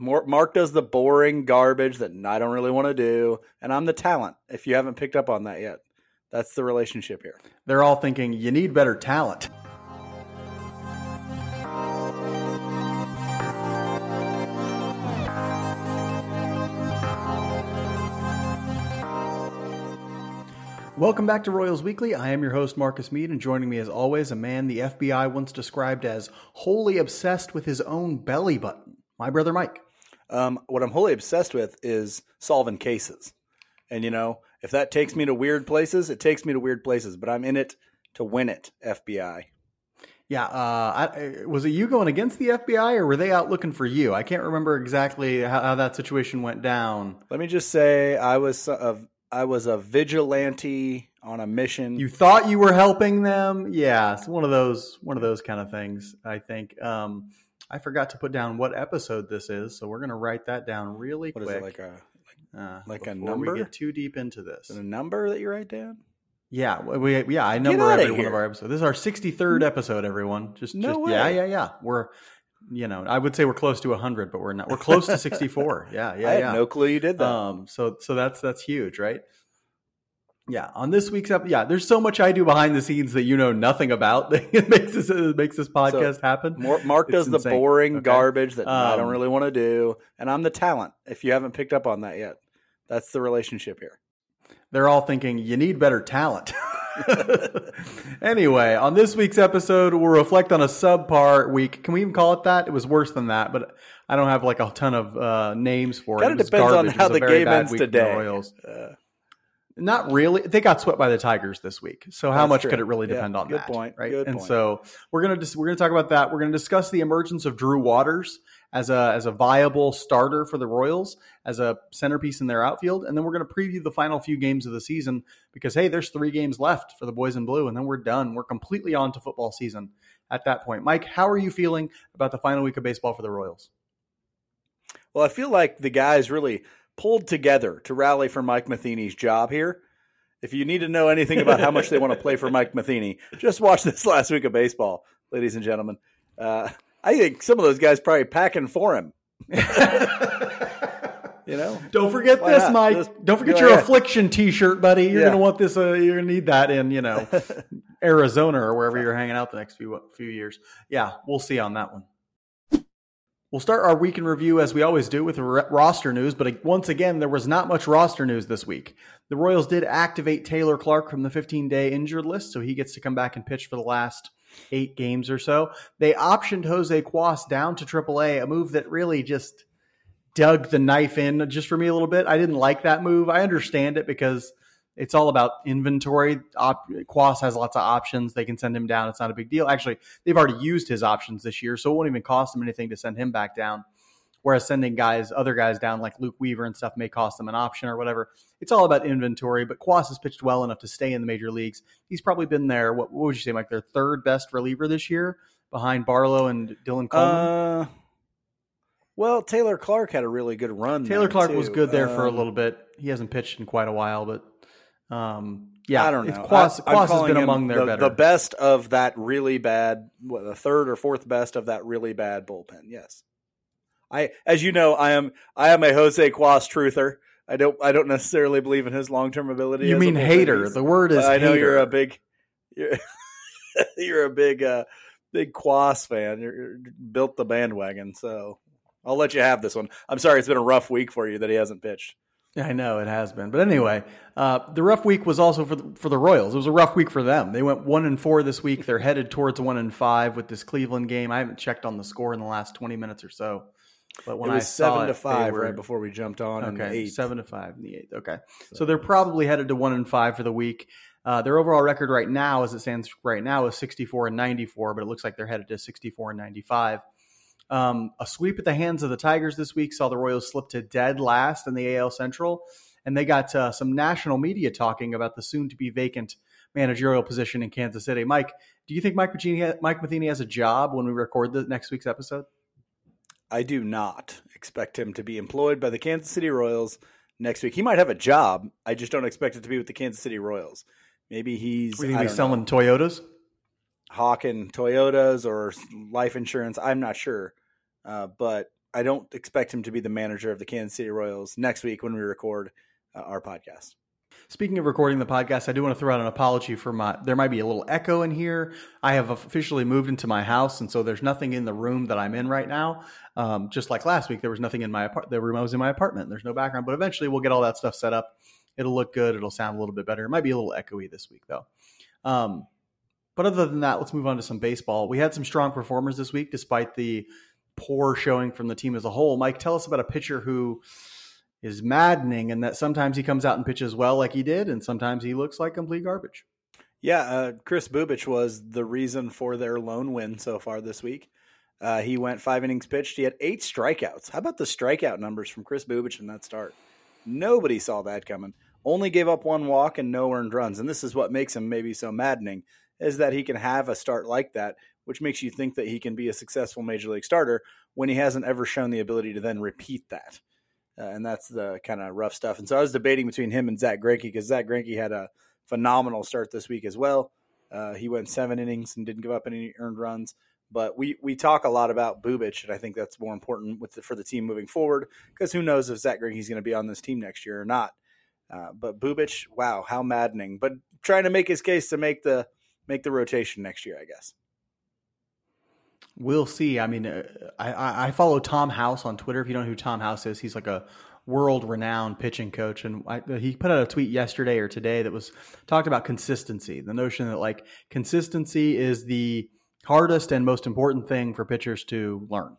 Mark does the boring garbage that I don't really want to do, and I'm the talent, if you haven't picked up on that yet. That's the relationship here. They're all thinking, you need better talent. Welcome back to Royals Weekly. I am your host, Marcus Mead, and joining me as always, a man the FBI once described as wholly obsessed with his own belly button, my brother Mike. What I'm wholly obsessed with is solving cases. And, you know, if that takes me to weird places, it takes me to weird places, but I'm in it to win it, FBI. Yeah, was it you going against the FBI, or were they out looking for you? I can't remember exactly how that situation went down. Let me just say I was a vigilante on a mission. You thought you were helping them? Yeah, it's one of those kind of things, I think. I forgot to put down what episode this is, so we're going to write that down really quick. What is it, like a number? Before we get too deep into this. Is it a number that you write down? Yeah, I number every one of our episodes. This is our 63rd episode, everyone. No way. Yeah. I would say we're close to 100, but we're not. We're close to 64. Yeah. I had no clue you did that. So that's huge, right? Yeah. On this week's episode, there's so much I do behind the scenes that you know nothing about. It makes this podcast happen. Mark does the boring garbage that I don't really want to do, and I'm the talent. If you haven't picked up on that yet, that's the relationship here. They're all thinking you need better talent. Anyway, on this week's episode, we'll reflect on a subpar week. Can we even call it that? It was worse than that, but I don't have like a ton of names for it. Kind of depends on how the game ends today. Not really. They got swept by the Tigers this week, so how much could it really depend on that? Good point. Right. And so we're gonna talk about that. We're gonna discuss the emergence of Drew Waters as a viable starter for the Royals, as a centerpiece in their outfield. And then we're going to preview the final few games of the season because, hey, there's 3 games left for the boys in blue, and then we're done. We're completely on to football season at that point. Mike, how are you feeling about the final week of baseball for the Royals? Well, I feel like the guys really pulled together to rally for Mike Matheny's job here. If you need to know anything about how much they want to play for Mike Matheny, just watch this last week of baseball, ladies and gentlemen. I think some of those guys probably packing for him. You know, don't forget this, Mike. Don't forget your affliction T-shirt, buddy. You're going to want this. You're going to need that in Arizona or wherever you're hanging out the next few years. Yeah, we'll see on that one. We'll start our week in review as we always do with roster news, but once again, there was not much roster news this week. The Royals did activate Taylor Clark from the 15-day injured list, so he gets to come back and pitch for the last 8 games or so. They optioned Jose Cuas down to AAA, a move that really just dug the knife in just for me a little bit. I didn't like that move. I understand it because it's all about inventory. Cuas has lots of options. They can send him down. It's not a big deal. Actually, they've already used his options this year, so it won't even cost them anything to send him back down. Whereas sending other guys down like Luke Weaver and stuff may cost them an option or whatever. It's all about inventory, but Cuas has pitched well enough to stay in the major leagues. He's probably been there, what would you say, Mike, their third best reliever this year behind Barlow and Dylan Coleman? Well, Taylor Clark had a really good run. Taylor Clark was good there for a little bit. He hasn't pitched in quite a while, but I don't know. Cuas has been among their better. The best of that really bad, the third or fourth best of that really bad bullpen, yes. I am a Jose Cuas truther. I don't necessarily believe in his long-term ability. You mean hater? The word is. I know hater. you're a big Cuas fan. You're built the bandwagon, so I'll let you have this one. I'm sorry, it's been a rough week for you that he hasn't pitched. I know it has been, but anyway, the rough week was also for the Royals. It was a rough week for them. They went 1-4 this week. They're headed towards 1-5 with this Cleveland game. I haven't checked on the score in the last 20 minutes or so. But when it was 7-5 right before we jumped on. Okay, 7-5 in the eighth. Okay, so they're probably headed to 1-5 for the week. Their overall record right now, as it stands right now, is 64-94, but it looks like they're headed to 64-95. A sweep at the hands of the Tigers this week saw the Royals slip to dead last in the AL Central, and they got some national media talking about the soon-to-be vacant managerial position in Kansas City. Mike, do you think Mike Matheny has a job when we record the next week's episode? I do not expect him to be employed by the Kansas City Royals next week. He might have a job. I just don't expect it to be with the Kansas City Royals. Maybe he's selling Toyotas, hawking Toyotas or life insurance. I'm not sure, but I don't expect him to be the manager of the Kansas City Royals next week when we record our podcast. Speaking of recording the podcast, I do want to throw out an apology for there might be a little echo in here. I have officially moved into my house, and so there's nothing in the room that I'm in right now. Just like last week, there was nothing in the room I was in my apartment. There's no background, but eventually we'll get all that stuff set up. It'll look good. It'll sound a little bit better. It might be a little echoey this week, though. But other than that, let's move on to some baseball. We had some strong performers this week, despite the poor showing from the team as a whole. Mike, tell us about a pitcher who is maddening, and that sometimes he comes out and pitches well like he did, and sometimes he looks like complete garbage. Yeah, Chris Bubich was the reason for their lone win so far this week. He went 5 innings pitched. He had 8 strikeouts. How about the strikeout numbers from Chris Bubich in that start? Nobody saw that coming. Only gave up 1 walk and no earned runs, and this is what makes him maybe so maddening, is that he can have a start like that, which makes you think that he can be a successful Major League starter when he hasn't ever shown the ability to then repeat that. And that's the kind of rough stuff. And so I was debating between him and Zach Greinke, because Zach Greinke had a phenomenal start this week as well. He went 7 innings and didn't give up any earned runs. But we talk a lot about Bubich, and I think that's more important for the team moving forward, because who knows if Zach Greinke's going to be on this team next year or not. But Bubich, wow, how maddening. But trying to make his case to make the rotation next year, I guess. We'll see. I mean, I follow Tom House on Twitter. If you don't know who Tom House is, he's like a world-renowned pitching coach. And he put out a tweet yesterday or today that was talked about consistency, the notion that like consistency is the hardest and most important thing for pitchers to learn.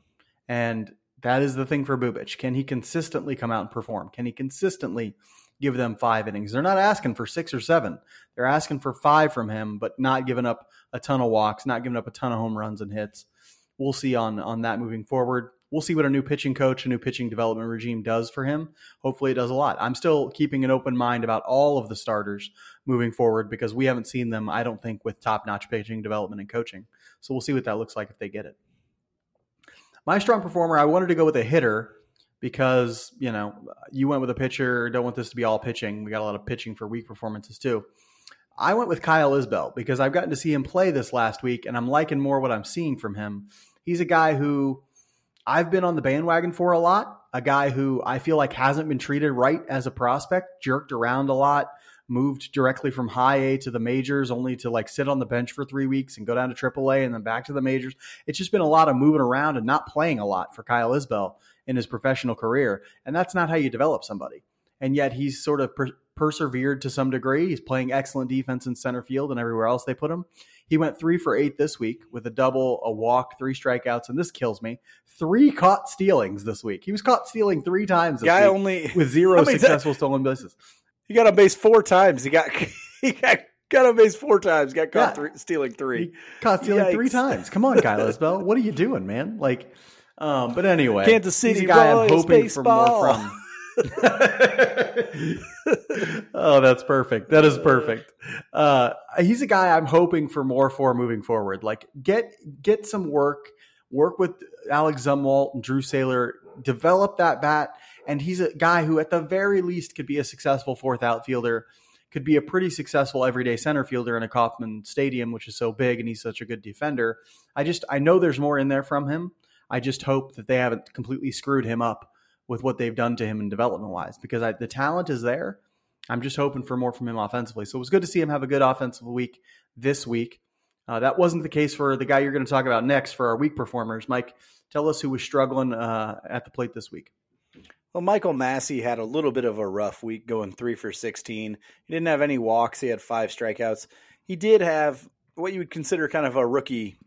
And that is the thing for Bubich. Can he consistently come out and perform? Can he consistently give them 5 innings? They're not asking for 6 or 7. They're asking for 5 from him, but not giving up a ton of walks, not giving up a ton of home runs and hits. We'll see on that moving forward. We'll see what a new pitching coach, a new pitching development regime does for him. Hopefully it does a lot. I'm still keeping an open mind about all of the starters moving forward, because we haven't seen them, I don't think, with top-notch pitching development and coaching. So we'll see what that looks like if they get it. My strong performer, I wanted to go with a hitter because, you know, you went with a pitcher. Don't want this to be all pitching. We got a lot of pitching for weak performances too. I went with Kyle Isbell because I've gotten to see him play this last week, and I'm liking more what I'm seeing from him. He's a guy who I've been on the bandwagon for a lot, a guy who I feel like hasn't been treated right as a prospect, jerked around a lot, moved directly from high A to the majors, only to like sit on the bench for 3 weeks and go down to AAA and then back to the majors. It's just been a lot of moving around and not playing a lot for Kyle Isbell in his professional career, and that's not how you develop somebody. And yet he's sort of persevered to some degree. He's playing excellent defense in center field and everywhere else they put him. He went 3 for 8 this week with a double, a walk, 3 strikeouts, and this kills me. 3 caught stealings this week. He was caught stealing 3 times this guy week only, with 0 successful stolen bases. He got on base 4 times. He got on base 4 times. Got caught stealing 3. He caught stealing 3 times. Come on, Kyle Isbell. What are you doing, man? Like, but anyway, Kansas City guy. Royals, I'm hoping baseball. For more from. Oh, that's perfect. That is perfect. He's a guy I'm hoping for more for moving forward. Like get some work with Alex Zumwalt and Drew Saylor, develop that bat. And he's a guy who at the very least could be a successful 4th outfielder, could be a pretty successful everyday center fielder in a Kauffman Stadium, which is so big. And he's such a good defender. I know there's more in there from him. I just hope that they haven't completely screwed him up with what they've done to him in development-wise, because the talent is there. I'm just hoping for more from him offensively. So it was good to see him have a good offensive week this week. That wasn't the case for the guy you're going to talk about next for our weak performers. Mike, tell us who was struggling at the plate this week. Well, Michael Massey had a little bit of a rough week, going 3 for 16. He didn't have any walks. He had 5 strikeouts. He did have what you would consider kind of a rookie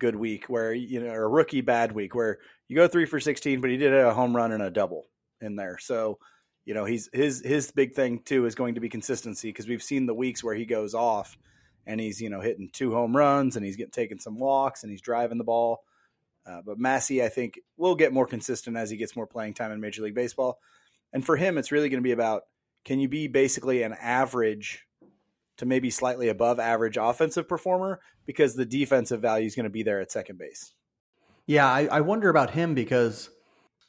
good week, where, you know, or a rookie bad week, where you go 3 for 16, but he did a home run and a double in there. So, you know, he's his big thing too is going to be consistency, because we've seen the weeks where he goes off and he's, you know, hitting 2 home runs and he's taking some walks and he's driving the ball. But Massey, I think, will get more consistent as he gets more playing time in Major League Baseball. And for him, it's really going to be about, can you be basically an average to maybe slightly above average offensive performer, because the defensive value is going to be there at second base. Yeah, I wonder about him because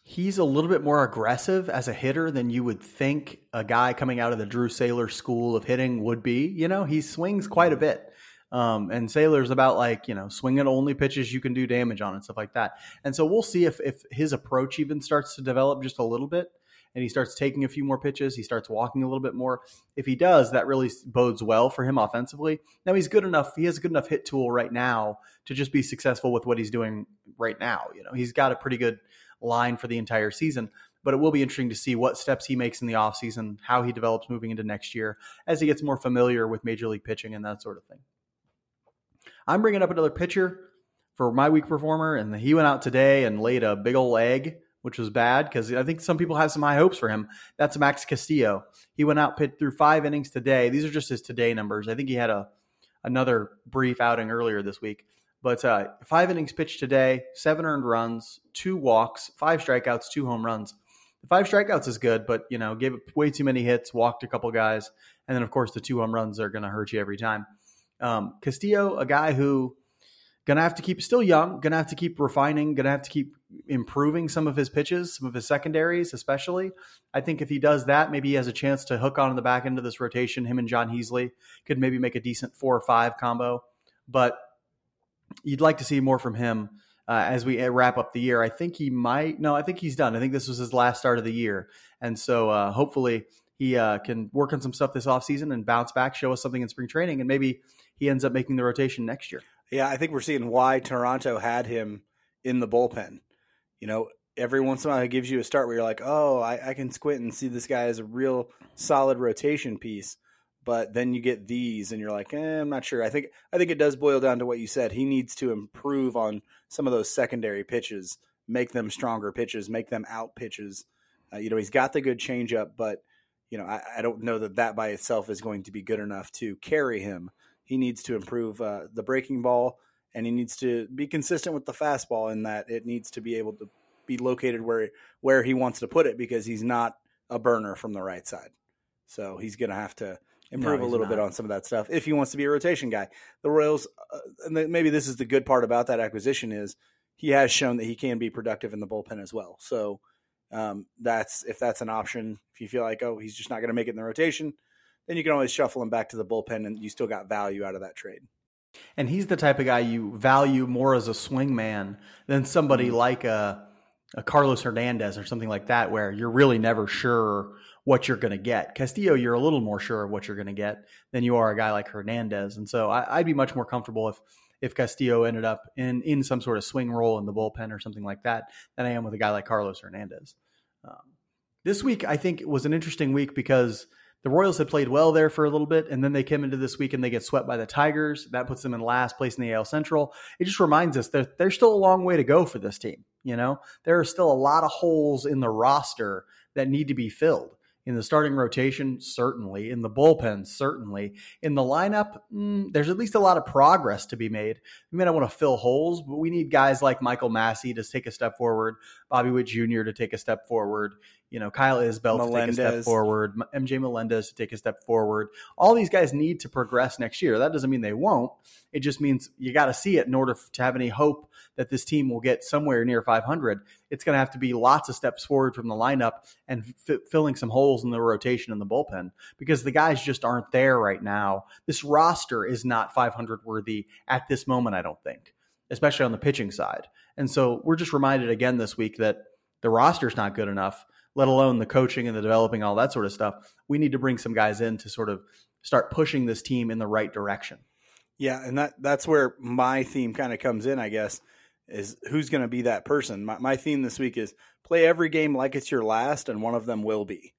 he's a little bit more aggressive as a hitter than you would think a guy coming out of the Drew Saylor school of hitting would be. You know, he swings quite a bit. And Saylor's about like, you know, swinging only pitches you can do damage on and stuff like that. And so we'll see if his approach even starts to develop just a little bit and he starts taking a few more pitches. He starts walking a little bit more. If he does, that really bodes well for him offensively. Now he's good enough. He has a good enough hit tool right now to just be successful with what he's doing right now. You know, he's got a pretty good line for the entire season, but it will be interesting to see what steps he makes in the offseason, how he develops moving into next year as he gets more familiar with major league pitching and that sort of thing. I'm bringing up another pitcher for my week performer, and he went out today and laid a big old egg, which was bad because I think some people have some high hopes for him. That's Max Castillo. He went out, pitched through 5 innings today. These are just his today numbers. I think he had another brief outing earlier this week. But 5 innings pitched today, 7 earned runs, 2 walks, 5 strikeouts, 2 home runs. The 5 strikeouts is good, but you know, gave way too many hits, walked a couple guys, and then of course the 2 home runs are going to hurt you every time. Castillo, a guy who going to have to keep still young, going to have to keep refining, going to have to keep improving some of his pitches, some of his secondaries, especially. I think if he does that, maybe he has a chance to hook on the back end of this rotation. Him and John Heasley could maybe make a decent 4 or 5 combo, but you'd like to see more from him as we wrap up the year. I think he might. No, I think he's done. I think this was his last start of the year. And so hopefully he can work on some stuff this offseason and bounce back, show us something in spring training, and maybe he ends up making the rotation next year. Yeah, I think we're seeing why Toronto had him in the bullpen. You know, every once in a while it gives you a start where you're like, oh, I can squint and see this guy as a real solid rotation piece. But then you get these and you're like, I'm not sure. I think it does boil down to what you said. He needs to improve on some of those secondary pitches, make them stronger pitches, make them out pitches. You know, he's got the good changeup, but, you know, I don't know that by itself is going to be good enough to carry him. He needs to improve the breaking ball, and he needs to be consistent with the fastball in that it needs to be able to be located where he wants to put it, because he's not a burner from the right side. So he's going to have to improve a little bit on some of that stuff if he wants to be a rotation guy. The Royals, and maybe this is the good part about that acquisition, is he has shown that he can be productive in the bullpen as well. So if that's an option, if you feel like, oh, he's just not going to make it in the rotation, then you can always shuffle him back to the bullpen and you still got value out of that trade. And he's the type of guy you value more as a swing man than somebody like a Carlos Hernandez or something like that, where you're really never sure what you're going to get. Castillo, you're a little more sure of what you're going to get than you are a guy like Hernandez. And so I'd be much more comfortable if Castillo ended up in some sort of swing role in the bullpen or something like that than I am with a guy like Carlos Hernandez. This week, I think, was an interesting week because the Royals had played well there for a little bit, and then they came into this week and they get swept by the Tigers. That puts them in last place in the AL Central. It just reminds us that there's still a long way to go for this team. You know, there are still a lot of holes in the roster that need to be filled. In the starting rotation, certainly. In the bullpen, certainly. In the lineup, there's at least a lot of progress to be made. We may not want to fill holes, but we need guys like Michael Massey to take a step forward, Bobby Witt Jr. to take a step forward, you know, Kyle Isbell Melendez to take a step forward, MJ Melendez to take a step forward. All these guys need to progress next year. That doesn't mean they won't. It just means you got to see it in order to have any hope that this team will get somewhere near 500. It's going to have to be lots of steps forward from the lineup and filling some holes in the rotation and the bullpen, because the guys just aren't there right now. This roster is not 500 worthy at this moment, I don't think, especially on the pitching side. And so we're just reminded again this week that the roster's not good enough, let alone the coaching and the developing, all that sort of stuff. We need to bring some guys in to sort of start pushing this team in the right direction. Yeah, and that's where my theme kind of comes in, I guess, is who's going to be that person. My theme this week is play every game like it's your last, and one of them will be.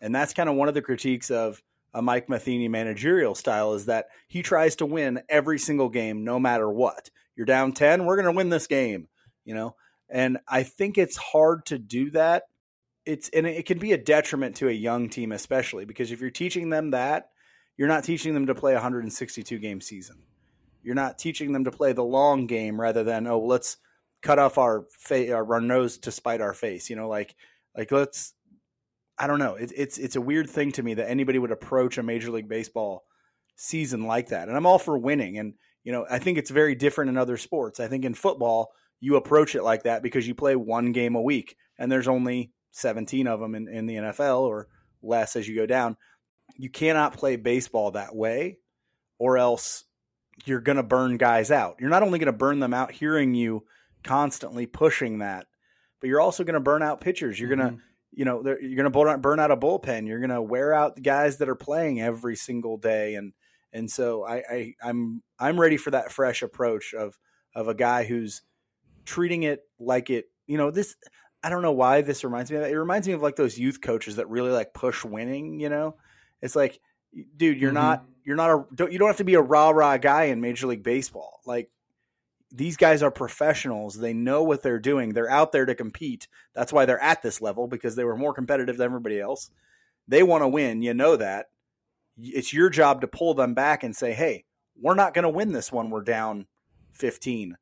And that's kind of one of the critiques of a Mike Matheny managerial style, is that he tries to win every single game no matter what. You're down 10, we're going to win this game, you know? And I think it's hard to do that. And it can be a detriment to a young team, especially because if you're teaching them that, you're not teaching them to play a 162-game season. You're not teaching them to play the long game rather than, oh, let's cut off our nose to spite our face. You know, like let's, I don't know. It's a weird thing to me that anybody would approach a Major League Baseball season like that. And I'm all for winning. And, you know, I think it's very different in other sports. I think in football, you approach it like that because you play one game a week and there's only 17 of them in the NFL or less as you go down. You cannot play baseball that way, or else you're going to burn guys out. You're not only going to burn them out hearing you constantly pushing that, but you're also going to burn out pitchers. You're going to, you're going to burn out a bullpen. You're going to wear out the guys that are playing every single day. And so I'm ready for that fresh approach of a guy who's treating it like it, this, I don't know why this reminds me of that. It reminds me of like those youth coaches that really like push winning, It's like, dude, you don't have to be a rah-rah guy in Major League Baseball. Like, these guys are professionals. They know what they're doing. They're out there to compete. That's why they're at this level, because they were more competitive than everybody else. They want to win. You know that. It's your job to pull them back and say, hey, we're not going to win this one. We're down 15.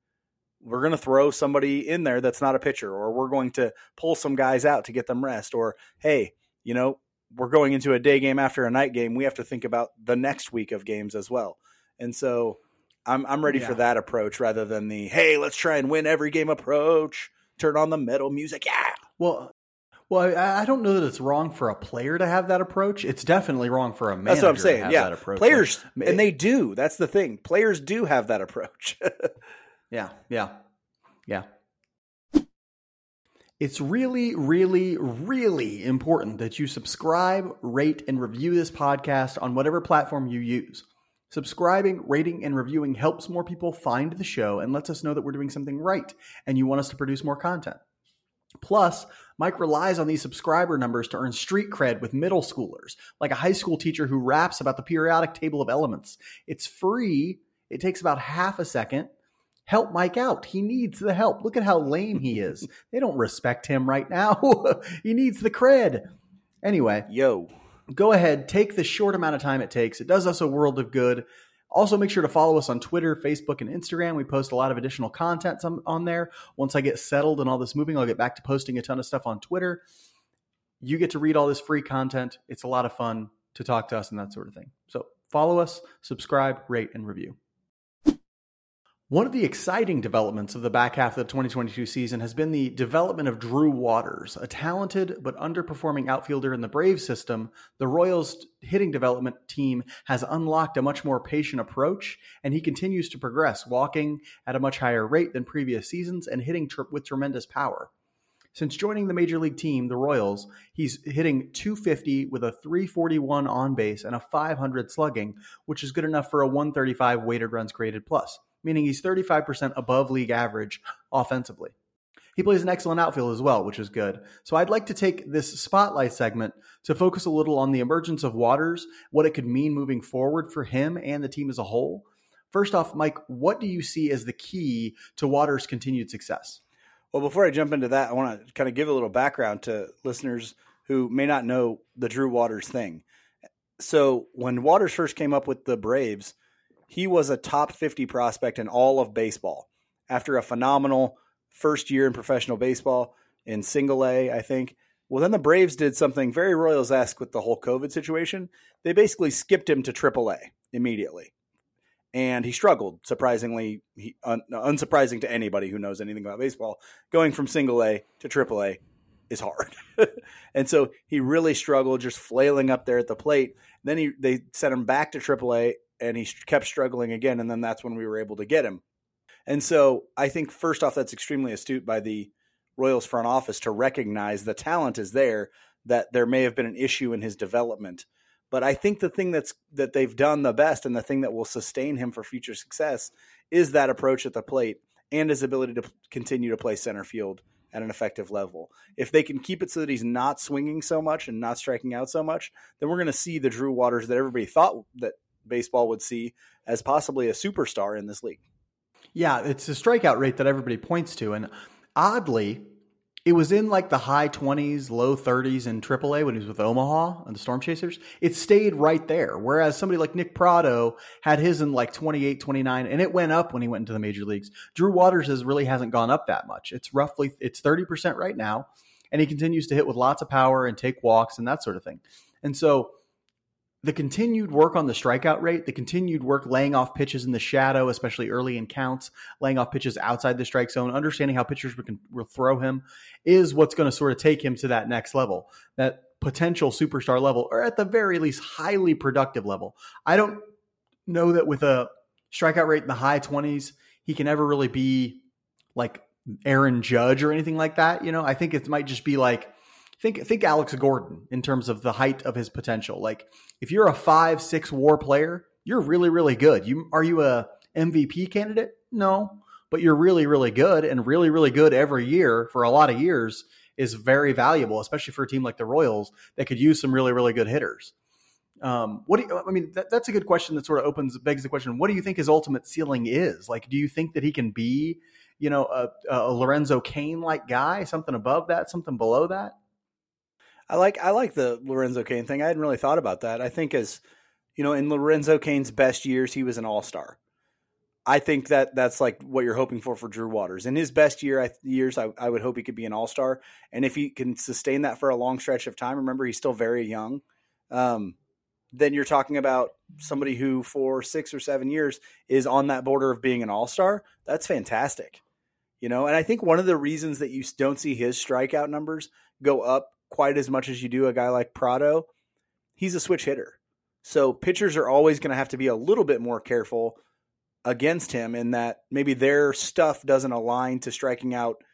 We're going to throw somebody in there that's not a pitcher, or we're going to pull some guys out to get them rest, or, hey, we're going into a day game after a night game. We have to think about the next week of games as well. And so I'm ready for that approach rather than the, hey, let's try and win every game approach. Turn on the metal music. Yeah. Well, I don't know that it's wrong for a player to have that approach. It's definitely wrong for a manager. That's what I'm saying. To have that approach. Players, like, and they do. That's the thing. Players do have that approach. Yeah. It's really, really, really important that you subscribe, rate, and review this podcast on whatever platform you use. Subscribing, rating, and reviewing helps more people find the show and lets us know that we're doing something right and you want us to produce more content. Plus, Mike relies on these subscriber numbers to earn street cred with middle schoolers, like a high school teacher who raps about the periodic table of elements. It's free. It takes about half a second. Help Mike out. He needs the help. Look at how lame he is. They don't respect him right now. He needs the cred. Anyway, go ahead. Take the short amount of time it takes. It does us a world of good. Also, make sure to follow us on Twitter, Facebook, and Instagram. We post a lot of additional content on there. Once I get settled and all this moving, I'll get back to posting a ton of stuff on Twitter. You get to read all this free content. It's a lot of fun to talk to us and that sort of thing. So follow us, subscribe, rate, and review. One of the exciting developments of the back half of the 2022 season has been the development of Drew Waters, a talented but underperforming outfielder in the Braves system. The Royals hitting development team has unlocked a much more patient approach, and he continues to progress, walking at a much higher rate than previous seasons and hitting with tremendous power. Since joining the major league team, the Royals, he's hitting 250 with a 341 on base and a 500 slugging, which is good enough for a 135 weighted runs created plus, meaning he's 35% above league average offensively. He plays an excellent outfield as well, which is good. So I'd like to take this spotlight segment to focus a little on the emergence of Waters, what it could mean moving forward for him and the team as a whole. First off, Mike, what do you see as the key to Waters' continued success? Well, before I jump into that, I want to kind of give a little background to listeners who may not know the Drew Waters thing. So when Waters first came up with the Braves, he was a top 50 prospect in all of baseball after a phenomenal first year in professional baseball in single A, I think. Well, then the Braves did something very Royals-esque with the whole COVID situation. They basically skipped him to triple A immediately. And he struggled, surprisingly, unsurprising to anybody who knows anything about baseball. Going from single A to triple A is hard. And so he really struggled, just flailing up there at the plate. Then they sent him back to triple A, and he kept struggling again, and then that's when we were able to get him. And so I think, first off, that's extremely astute by the Royals front office to recognize the talent is there, that there may have been an issue in his development. But I think the thing that they've done the best and the thing that will sustain him for future success is that approach at the plate and his ability to continue to play center field at an effective level. If they can keep it so that he's not swinging so much and not striking out so much, then we're going to see the Drew Waters that everybody thought that baseball would see as possibly a superstar in this league. Yeah, it's a strikeout rate that everybody points to. And oddly, it was in like the high 20s, low 30s in AAA when he was with Omaha and the Storm Chasers. It stayed right there. Whereas somebody like Nick Pratto had his in like 28, 29, and it went up when he went into the major leagues. Drew Waters really hasn't gone up that much. It's 30% right now. And he continues to hit with lots of power and take walks and that sort of thing. And so the continued work on the strikeout rate, the continued work laying off pitches in the shadow, especially early in counts, laying off pitches outside the strike zone, understanding how pitchers will throw him is what's going to sort of take him to that next level, that potential superstar level, or at the very least, highly productive level. I don't know that with a strikeout rate in the high 20s. He can never really be like Aaron Judge or anything like that. You know, I think it might just be like, think Alex Gordon in terms of the height of his potential. Like if you're a 5.6 WAR player, you're really, really good. Are you a MVP candidate? No, but you're really, really good, and really, really good every year for a lot of years is very valuable, especially for a team like the Royals that could use some really, really good hitters. That's a good question that sort of begs the question, what do you think his ultimate ceiling is? Like, do you think that he can be, you know, a Lorenzo Cain like guy, something above that, something below that? I like the Lorenzo Cain thing. I hadn't really thought about that. I think as, you know, in Lorenzo Cain's best years, he was an all-star. I think that's like what you're hoping for Drew Waters. In his best years, I would hope he could be an all-star. And if he can sustain that for a long stretch of time, remember, he's still very young. Then you're talking about somebody who for 6 or 7 years is on that border of being an all-star. That's fantastic. You know, and I think one of the reasons that you don't see his strikeout numbers go up quite as much as you do a guy like Pratto, he's a switch hitter. So pitchers are always going to have to be a little bit more careful against him in that maybe their stuff doesn't align to striking out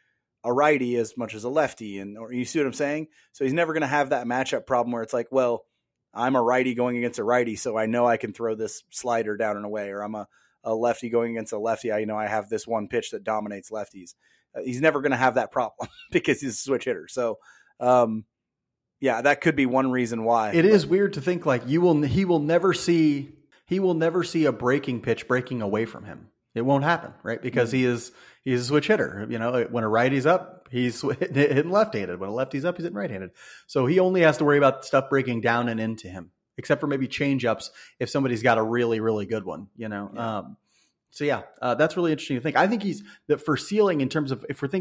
a righty as much as a lefty. Or you see what I'm saying? So he's never going to have that matchup problem where it's like, well, I'm a righty going against a righty, so I know I can throw this slider down and away, or I'm a lefty going against a lefty. I have this one pitch that dominates lefties. He's never going to have that problem because he's a switch hitter. So, yeah, that could be one reason why. It is weird to think like he will never see a breaking pitch breaking away from him. It won't happen, right? Because he's a switch hitter. You know, when a righty's up, he's hitting left-handed. When a lefty's up, he's hitting right-handed. So he only has to worry about stuff breaking down and into him, except for maybe change-ups if somebody's got a really, really good one, you know? Yeah. That's really interesting to think. I think if we're thinking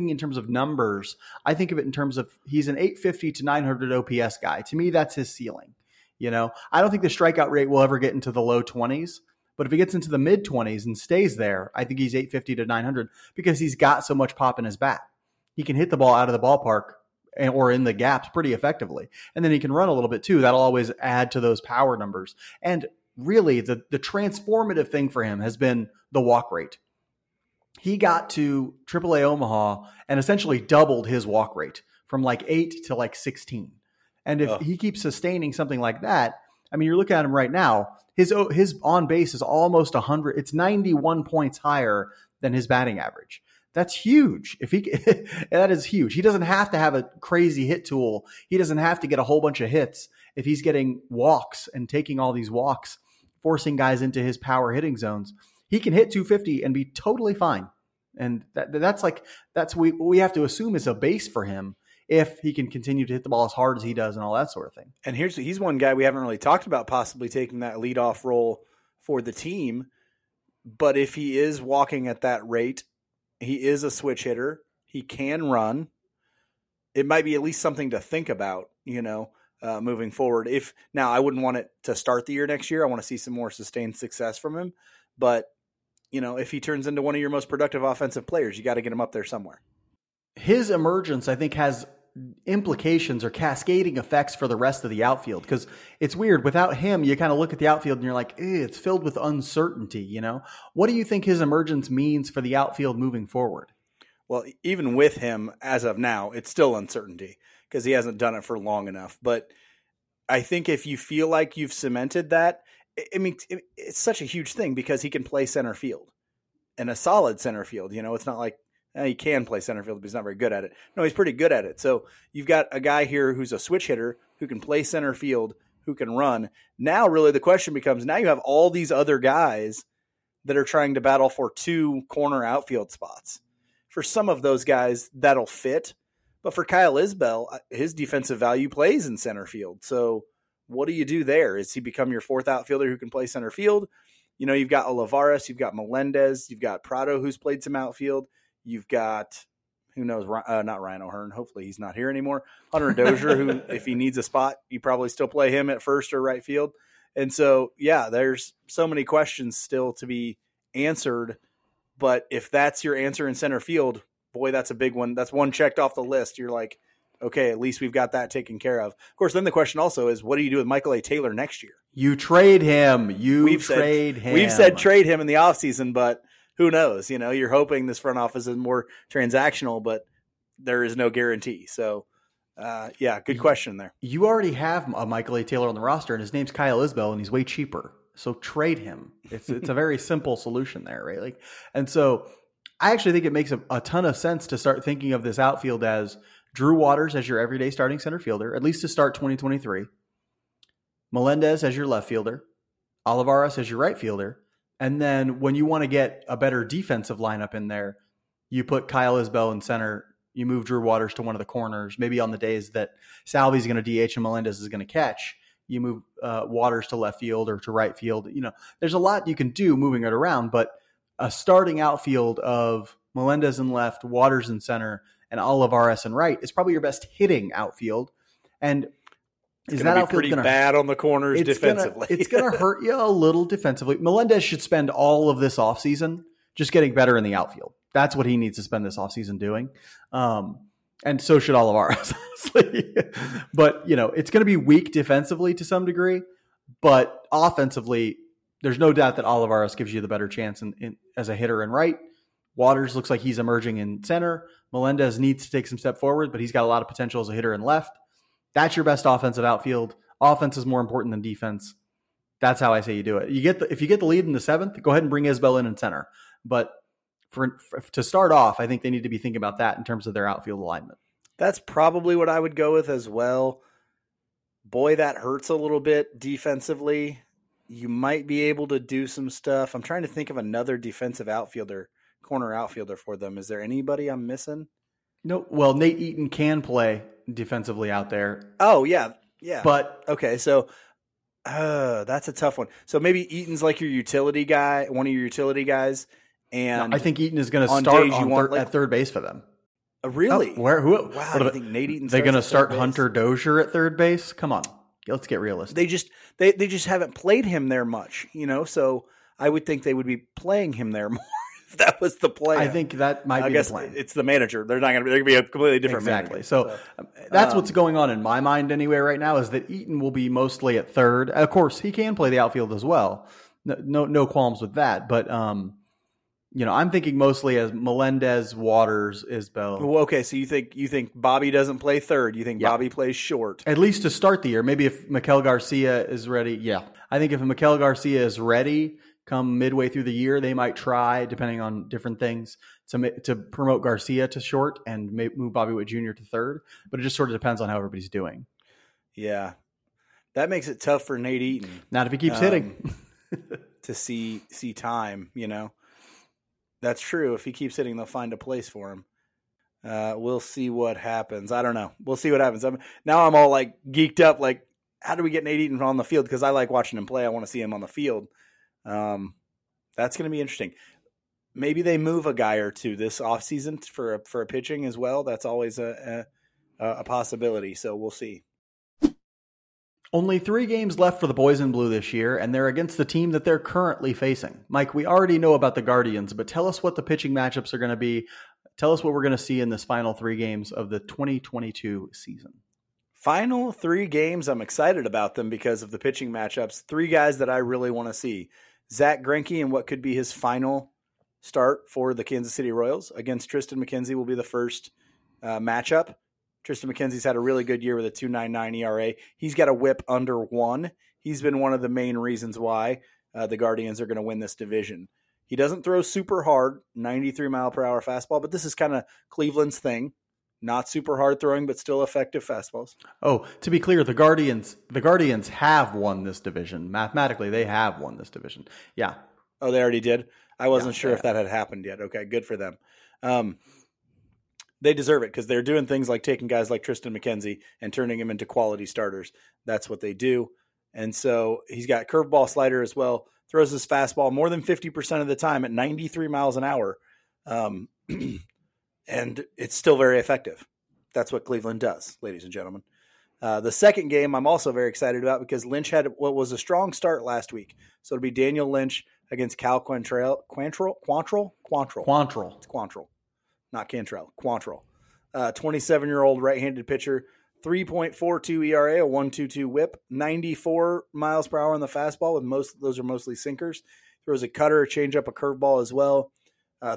in terms of numbers, I think of it in terms of he's an 850 to 900 OPS guy. To me, that's his ceiling. You know, I don't think the strikeout rate will ever get into the low 20s, but if he gets into the mid 20s and stays there, I think he's 850 to 900 because he's got so much pop in his bat. He can hit the ball out of the ballpark or in the gaps pretty effectively. And then he can run a little bit too. That'll always add to those power numbers. And really, the transformative thing for him has been the walk rate. He got to AAA Omaha and essentially doubled his walk rate from like 8 to like 16. And if he keeps sustaining something like that, I mean, you're looking at him right now, his on base is almost 100. It's 91 points higher than his batting average. That's huge. That is huge. He doesn't have to have a crazy hit tool. He doesn't have to get a whole bunch of hits. If he's getting walks and taking all these walks, forcing guys into his power hitting zones, he can hit 250 and be totally fine. And that's what we have to assume is a base for him, if he can continue to hit the ball as hard as he does and all that sort of thing. And he's one guy we haven't really talked about possibly taking that leadoff role for the team. But if he is walking at that rate, he is a switch hitter. He can run. It might be at least something to think about, you know, moving forward. Now, I wouldn't want it to start the year next year. I want to see some more sustained success from him. But, you know, if he turns into one of your most productive offensive players, you got to get him up there somewhere. His emergence, I think, has implications or cascading effects for the rest of the outfield, because it's weird. Without him, you kind of look at the outfield and you're like, it's filled with uncertainty, you know? What do you think his emergence means for the outfield moving forward? Well, even with him, as of now, it's still uncertainty because he hasn't done it for long enough. But I think if you feel like you've cemented that, I mean, it's such a huge thing because he can play center field and a solid center field. You know, it's not like he can play center field, but he's not very good at it. No, he's pretty good at it. So you've got a guy here who's a switch hitter, who can play center field, who can run. Now, really, the question becomes, now you have all these other guys that are trying to battle for two corner outfield spots. For some of those guys, that'll fit. But for Kyle Isbell, his defensive value plays in center field. So what do you do there? Is he become your fourth outfielder who can play center field? You know, you've got Olivares, you've got Melendez, you've got Pratto, who's played some outfield. You've got, who knows, not Ryan O'Hearn. Hopefully he's not here anymore. Hunter Dozier, who, if he needs a spot, you probably still play him at first or right field. And so, yeah, there's so many questions still to be answered. But if that's your answer in center field, boy, that's a big one. That's one checked off the list. You're like, okay, at least we've got that taken care of. Of course, then the question also is, what do you do with Michael A. Taylor next year? You trade him. We've said trade him in the offseason, but who knows? You know, you're hoping this front office is more transactional, but there is no guarantee. So, yeah, good question there. You already have a Michael A. Taylor on the roster, and his name's Kyle Isbell, and he's way cheaper. So trade him. It's a very simple solution there, right? Like, and so I actually think it makes a ton of sense to start thinking of this outfield as Drew Waters as your everyday starting center fielder, at least to start 2023. Melendez as your left fielder. Olivares as your right fielder. And then when you want to get a better defensive lineup in there, you put Kyle Isbell in center. You move Drew Waters to one of the corners. Maybe on the days that Salvi's going to DH and Melendez is going to catch, you move Waters to left field or to right field. You know, there's a lot you can do moving it around, but a starting outfield of Melendez in left, Waters in center, and Olivares in right is probably your best hitting outfield. And is that outfield pretty bad on the corners defensively? It's going to hurt you a little defensively. Melendez should spend all of this offseason just getting better in the outfield. That's what he needs to spend this offseason doing. And so should Olivares, honestly. But, you know, it's going to be weak defensively to some degree. But offensively, there's no doubt that Olivares gives you the better chance as a hitter in right. Waters looks like he's emerging in center. Melendez needs to take some step forward, but he's got a lot of potential as a hitter in left. That's your best offensive outfield. Offense is more important than defense. That's how I say you do it. If you get the lead in the seventh, go ahead and bring Isbell in center. But to start off, I think they need to be thinking about that in terms of their outfield alignment. That's probably what I would go with as well. Boy, that hurts a little bit defensively. You might be able to do some stuff. I'm trying to think of another defensive outfielder, corner outfielder for them. Is there anybody I'm missing? No. Well, Nate Eaton can play defensively out there. Oh, yeah. Yeah. But okay. So that's a tough one. So maybe Eaton's like your utility guy, one of your utility guys. And no, I think Eaton is going to start at third base for them. Really? Oh, I think Nate Eaton. They're going to start Hunter Dozier at third base. Come on, let's get realistic. They just haven't played him there much, you know. So I would think they would be playing him there more if that was the plan. I think that might be the plan. It's the manager. They're not going to be. They're going to be a completely different manager. So that's what's going on in my mind anyway right now. Is that Eaton will be mostly at third. Of course, he can play the outfield as well. No qualms with that. But you know, I'm thinking mostly as Melendez, Waters, Isbell. Well, okay, so you think Bobby doesn't play third. You think Bobby plays short. At least to start the year. Maybe if Maikel Garcia is ready. Yeah. I think if Maikel Garcia is ready come midway through the year, they might try, depending on different things, to promote Garcia to short and move Bobby Witt Jr. to third. But it just sort of depends on how everybody's doing. Yeah. That makes it tough for Nate Eaton. Not if he keeps hitting. To see time, you know. That's true. If he keeps hitting, they'll find a place for him. We'll see what happens. I don't know. We'll see what happens. I'm all like geeked up. Like, how do we get Nate Eaton on the field? Because I like watching him play. I want to see him on the field. That's going to be interesting. Maybe they move a guy or two this offseason for a pitching as well. That's always a possibility. So we'll see. Only 3 games left for the boys in blue this year, and they're against the team that they're currently facing. Mike, we already know about the Guardians, but tell us what the pitching matchups are going to be. Tell us what we're going to see in this final 3 games of the 2022 season. Final 3 games, I'm excited about them because of the pitching matchups. 3 guys that I really want to see. Zach Greinke and what could be his final start for the Kansas City Royals against Tristan McKenzie will be the first matchup. Tristan McKenzie's had a really good year with a 2.99 ERA. He's got a whip under 1. He's been one of the main reasons why the Guardians are going to win this division. He doesn't throw super hard, 93-mile-per-hour fastball, but this is kind of Cleveland's thing. Not super hard throwing, but still effective fastballs. Oh, to be clear, the Guardians have won this division. Mathematically, they have won this division. Yeah. Oh, they already did? I wasn't sure if that had happened yet. Okay, good for them. They deserve it because they're doing things like taking guys like Tristan McKenzie and turning him into quality starters. That's what they do. And so he's got curveball, slider as well, throws his fastball more than 50% of the time at 93 miles an hour. And it's still very effective. That's what Cleveland does, ladies and gentlemen. The second game I'm also very excited about because Lynch had what was a strong start last week. So it'll be Daniel Lynch against Cal Quantrill. Quantrill? Quantrill. It's Quantrill. Not Cantrell, Quantrill. 27-year-old right-handed pitcher, 3.42 ERA, a 1.22 whip, 94 miles per hour on the fastball, with those are mostly sinkers. Throws a cutter, a changeup, a curveball as well.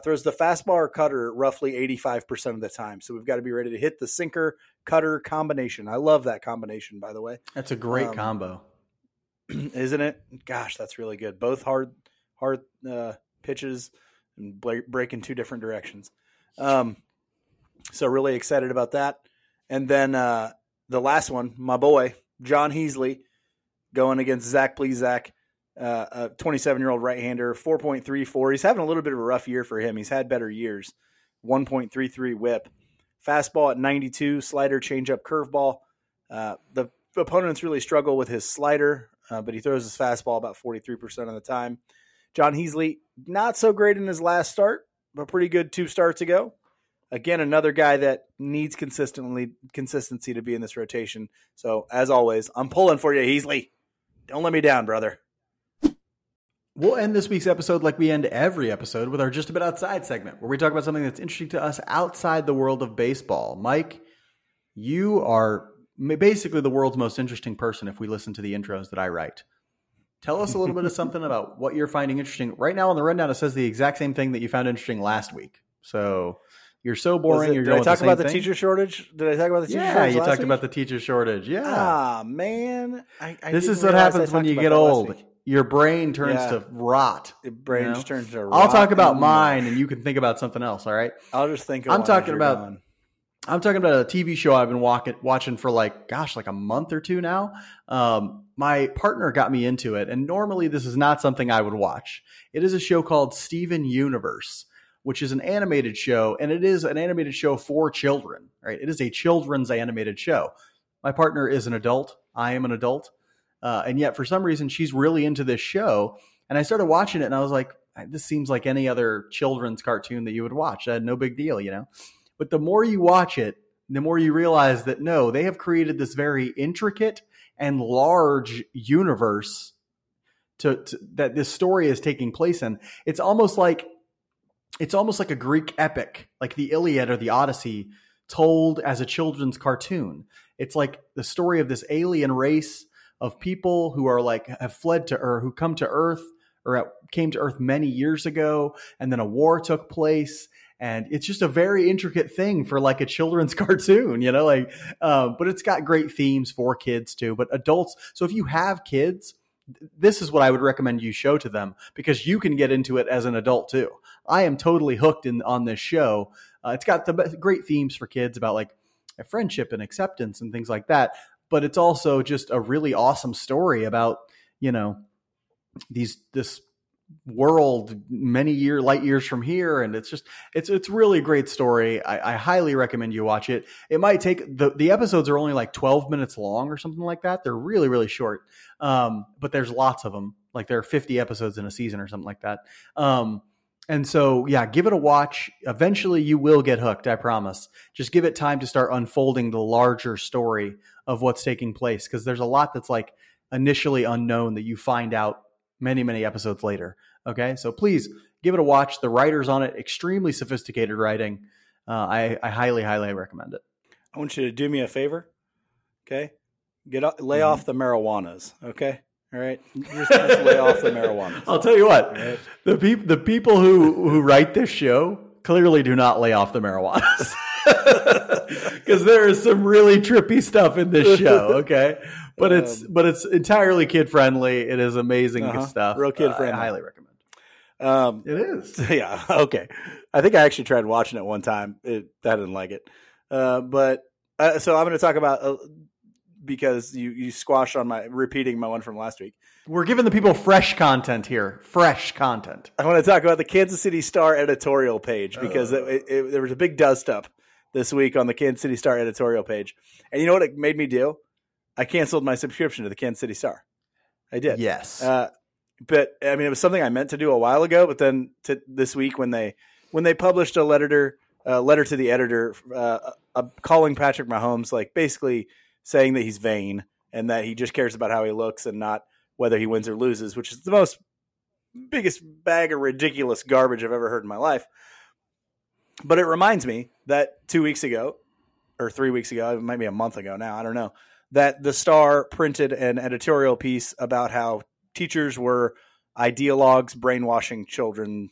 Throws the fastball or cutter roughly 85% of the time. So we've got to be ready to hit the sinker cutter combination. I love that combination, by the way. That's a great combo, isn't it? Gosh, that's really good. Both hard pitches and break in two different directions. So really excited about that. And then the last one, my boy, John Heasley, going against Zach Plesac, a 27-year-old right-hander, 4.34. He's having a little bit of a rough year for him. He's had better years, 1.33 whip. Fastball at 92, slider, changeup, curveball. The opponents really struggle with his slider, but he throws his fastball about 43% of the time. John Heasley, not so great in his last start, but pretty good two starts ago. Again, another guy that needs consistency to be in this rotation. So, as always, I'm pulling for you, Heasley. Don't let me down, brother. We'll end this week's episode like we end every episode with our Just A Bit Outside segment, where we talk about something that's interesting to us outside the world of baseball. Mike, you are basically the world's most interesting person if we listen to the intros that I write. Tell us a little bit of something about what you're finding interesting. Right now on the rundown, it says the exact same thing that you found interesting last week. So... You're so boring. Did I talk about the teacher shortage? Yeah, you talked about the teacher shortage. Yeah. Ah, man. I this is what happens when you get old. Your brain turns to rot. I'll talk about mine, and you can think about something else. All right. I'll just think. I'm talking about a TV show I've been watching for like a month or two now. My partner got me into it, and normally this is not something I would watch. It is a show called Steven Universe, which is an animated show, and it is an animated show for children, right? It is a children's animated show. My partner is an adult. I am an adult. And yet, for some reason, she's really into this show. And I started watching it, and I was like, this seems like any other children's cartoon that you would watch. No big deal, you know? But the more you watch it, the more you realize that, no, they have created this very intricate and large universe that this story is taking place in. It's almost like a Greek epic, like the Iliad or the Odyssey, told as a children's cartoon. It's like the story of this alien race of people who are have fled to Earth, who come to Earth or came to Earth many years ago. And then a war took place. And it's just a very intricate thing for like a children's cartoon, you know, but it's got great themes for kids too, but adults. So if you have kids, this is what I would recommend you show to them, because you can get into it as an adult too. I am totally hooked on this show. It's got the great themes for kids about like friendship and acceptance and things like that. But it's also just a really awesome story about, you know, this world light years from here. And it's really a great story. I highly recommend you watch it. It might take the episodes are only like 12 minutes long or something like that. They're really, really short. But there's lots of them. Like there are 50 episodes in a season or something like that. And so, yeah, give it a watch. Eventually you will get hooked. I promise. Just give it time to start unfolding the larger story of what's taking place. Cause there's a lot that's like initially unknown that you find out many, many episodes later. Okay. So please give it a watch. The writers on it, extremely sophisticated writing. I highly, highly recommend it. I want you to do me a favor. Okay. Lay off the marijuanas. Okay. All right. Just lay off the marijuana. I'll tell you what, right. The people who write this show clearly do not lay off the marijuanas, because there is some really trippy stuff in this show. Okay. But it's entirely kid friendly. It is amazing stuff. Real kid friendly. I highly recommend. It is. Yeah. Okay. I think I actually tried watching it one time. I didn't like it. So I'm going to talk about, because you squashed on my one from last week. We're giving the people fresh content here. Fresh content. I want to talk about the Kansas City Star editorial page, because there was a big dust up this week on the Kansas City Star editorial page. And you know what it made me do? I canceled my subscription to the Kansas City Star. I did. Yes. But I mean, it was something I meant to do a while ago, but then this week when they published a letter to the editor, calling Patrick Mahomes, like basically saying that he's vain and that he just cares about how he looks and not whether he wins or loses, which is the biggest bag of ridiculous garbage I've ever heard in my life. But it reminds me that 2 weeks ago, or 3 weeks ago, it might be a month ago now, I don't know, that the Star printed an editorial piece about how teachers were ideologues brainwashing children.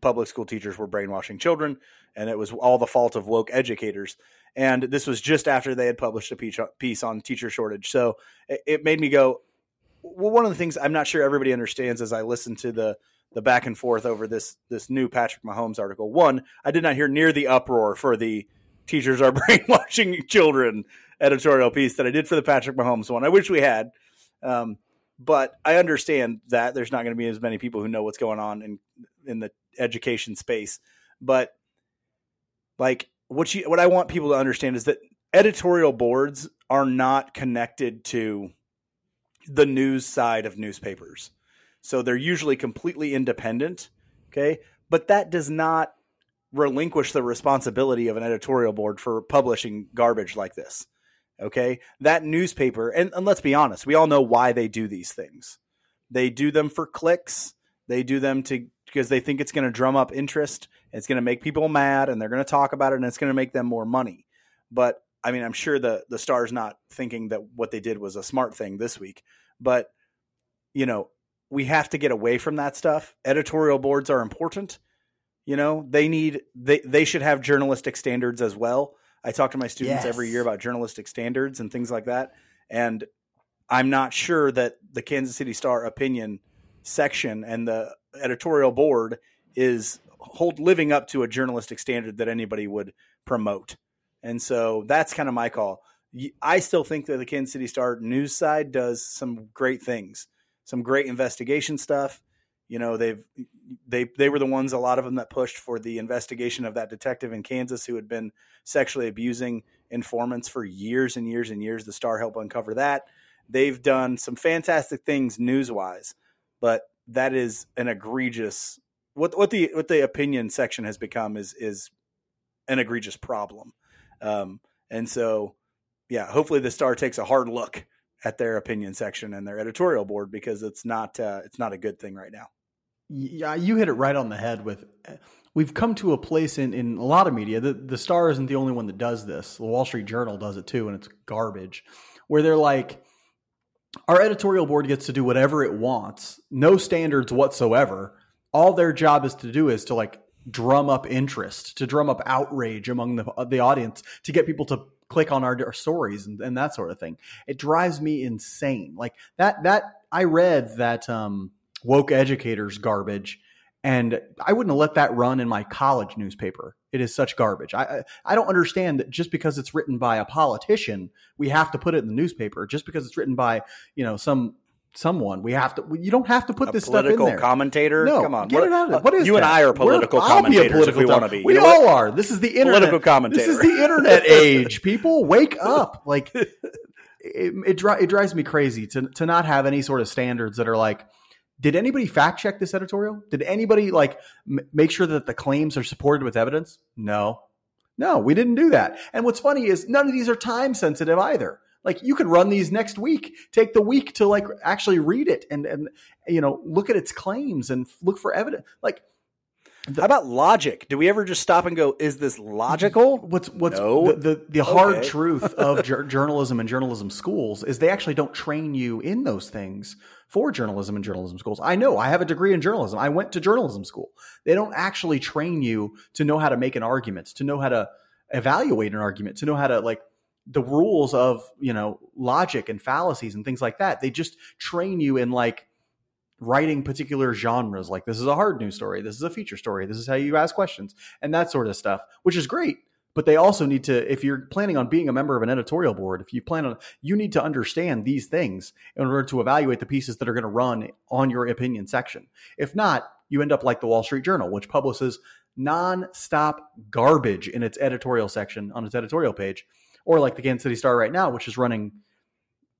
Public school teachers were brainwashing children, and it was all the fault of woke educators. And this was just after they had published a piece on teacher shortage. So it made me go, well, one of the things I'm not sure everybody understands as I listen to the back and forth over this new Patrick Mahomes article. One, I did not hear near the uproar for the teachers are brainwashing children editorial piece that I did for the Patrick Mahomes one. I wish we had, but I understand that there's not going to be as many people who know what's going on in the education space. But like what I want people to understand is that editorial boards are not connected to the news side of newspapers. So they're usually completely independent. Okay. But that does not relinquish the responsibility of an editorial board for publishing garbage like this. Okay. That newspaper, and let's be honest, we all know why they do these things. They do them for clicks. They do them because they think it's going to drum up interest. It's going to make people mad and they're going to talk about it and it's going to make them more money. But I mean, I'm sure the Star's not thinking that what they did was a smart thing this week, but you know, we have to get away from that stuff. Editorial boards are important. You know, they should have journalistic standards as well. I talk to my students every year about journalistic standards and things like that. And I'm not sure that the Kansas City Star opinion section and the editorial board is living up to a journalistic standard that anybody would promote. And so that's kind of my call. I still think that the Kansas City Star news side does some great things. Some great investigation stuff. You know, they were the ones, a lot of them, that pushed for the investigation of that detective in Kansas who had been sexually abusing informants for years and years and years. The Star helped uncover that. They've done some fantastic things news-wise, but that is an egregious what the opinion section has become is an egregious problem. And so, yeah, hopefully the Star takes a hard look at their opinion section and their editorial board, because it's not a good thing right now. Yeah, you hit it right on the head with, we've come to a place in a lot of media, the Star isn't the only one that does this. The Wall Street Journal does it too, and it's garbage, where they're like, our editorial board gets to do whatever it wants, no standards whatsoever. All their job is to do is to like drum up interest, to drum up outrage among the audience, to get people to click on our stories and that sort of thing. It drives me insane. Like that I read that woke educators garbage, and I wouldn't have let that run in my college newspaper. It is such garbage. I don't understand that just because it's written by a politician, we have to put it in the newspaper. Just because it's written by, you know, someone, we have to. You don't have to put this stuff in there. Political commentator? No, come on, get it out of it. What is you that? And I are political commentators if we want to be. We all are. This is the internet. Political commentator. This is the internet age. People, wake up! Like it drives me crazy to not have any sort of standards that are like, did anybody fact check this editorial? Did anybody like make sure that the claims are supported with evidence? No, we didn't do that. And what's funny is none of these are time sensitive either. Like you could run these next week, take the week to like actually read it and, you know, look at its claims and look for evidence. Like how about logic? Do we ever just stop and go, is this logical? What's no. the hard truth of journalism and journalism schools is they actually don't train you in those things for journalism and journalism schools. I know, I have a degree in journalism. I went to journalism school. They don't actually train you to know how to make an argument, to know how to evaluate an argument, to know how to like, the rules of, you know, logic and fallacies and things like that. They just train you in like writing particular genres. Like this is a hard news story. This is a feature story. This is how you ask questions and that sort of stuff, which is great. But they also need to, if you're planning on being a member of an editorial board, you need to understand these things in order to evaluate the pieces that are going to run on your opinion section. If not, you end up like the Wall Street Journal, which publishes nonstop garbage in its editorial section on its editorial page. Or like the Kansas City Star right now, which is running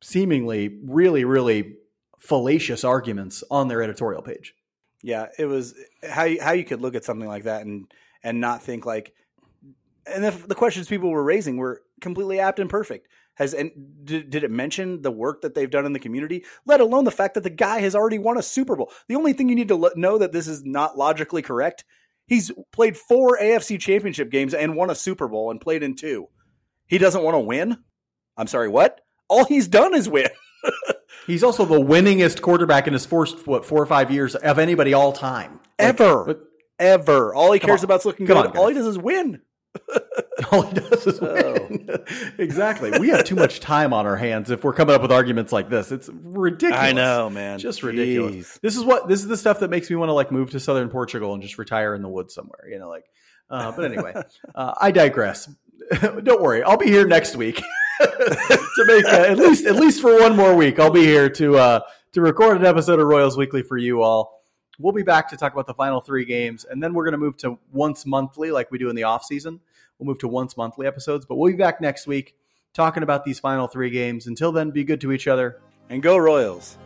seemingly really, really fallacious arguments on their editorial page. Yeah, it was how you could look at something like that and not think like, and the questions people were raising were completely apt and perfect. Did it mention the work that they've done in the community, let alone the fact that the guy has already won a Super Bowl? The only thing you need to know that this is not logically correct, he's played 4 AFC championship games and won a Super Bowl and played in 2. He doesn't want to win? I'm sorry, what? All he's done is win. He's also the winningest quarterback in his first, 4 or 5 years of anybody all time. Ever. All he cares about is looking good. All he does is win. All he does is win. Exactly. We have too much time on our hands if we're coming up with arguments like this. It's ridiculous. I know, man. Just ridiculous. Jeez. This is the stuff that makes me want to move to southern Portugal and just retire in the woods somewhere, but anyway, I digress. Don't worry. I'll be here next week to make at least for one more week. I'll be here to record an episode of Royals Weekly for you all. We'll be back to talk about the final 3 games, and then we're going to move to once monthly like we do in the offseason. We'll move to once monthly episodes, but we'll be back next week talking about these final 3 games. Until then, be good to each other. And go Royals!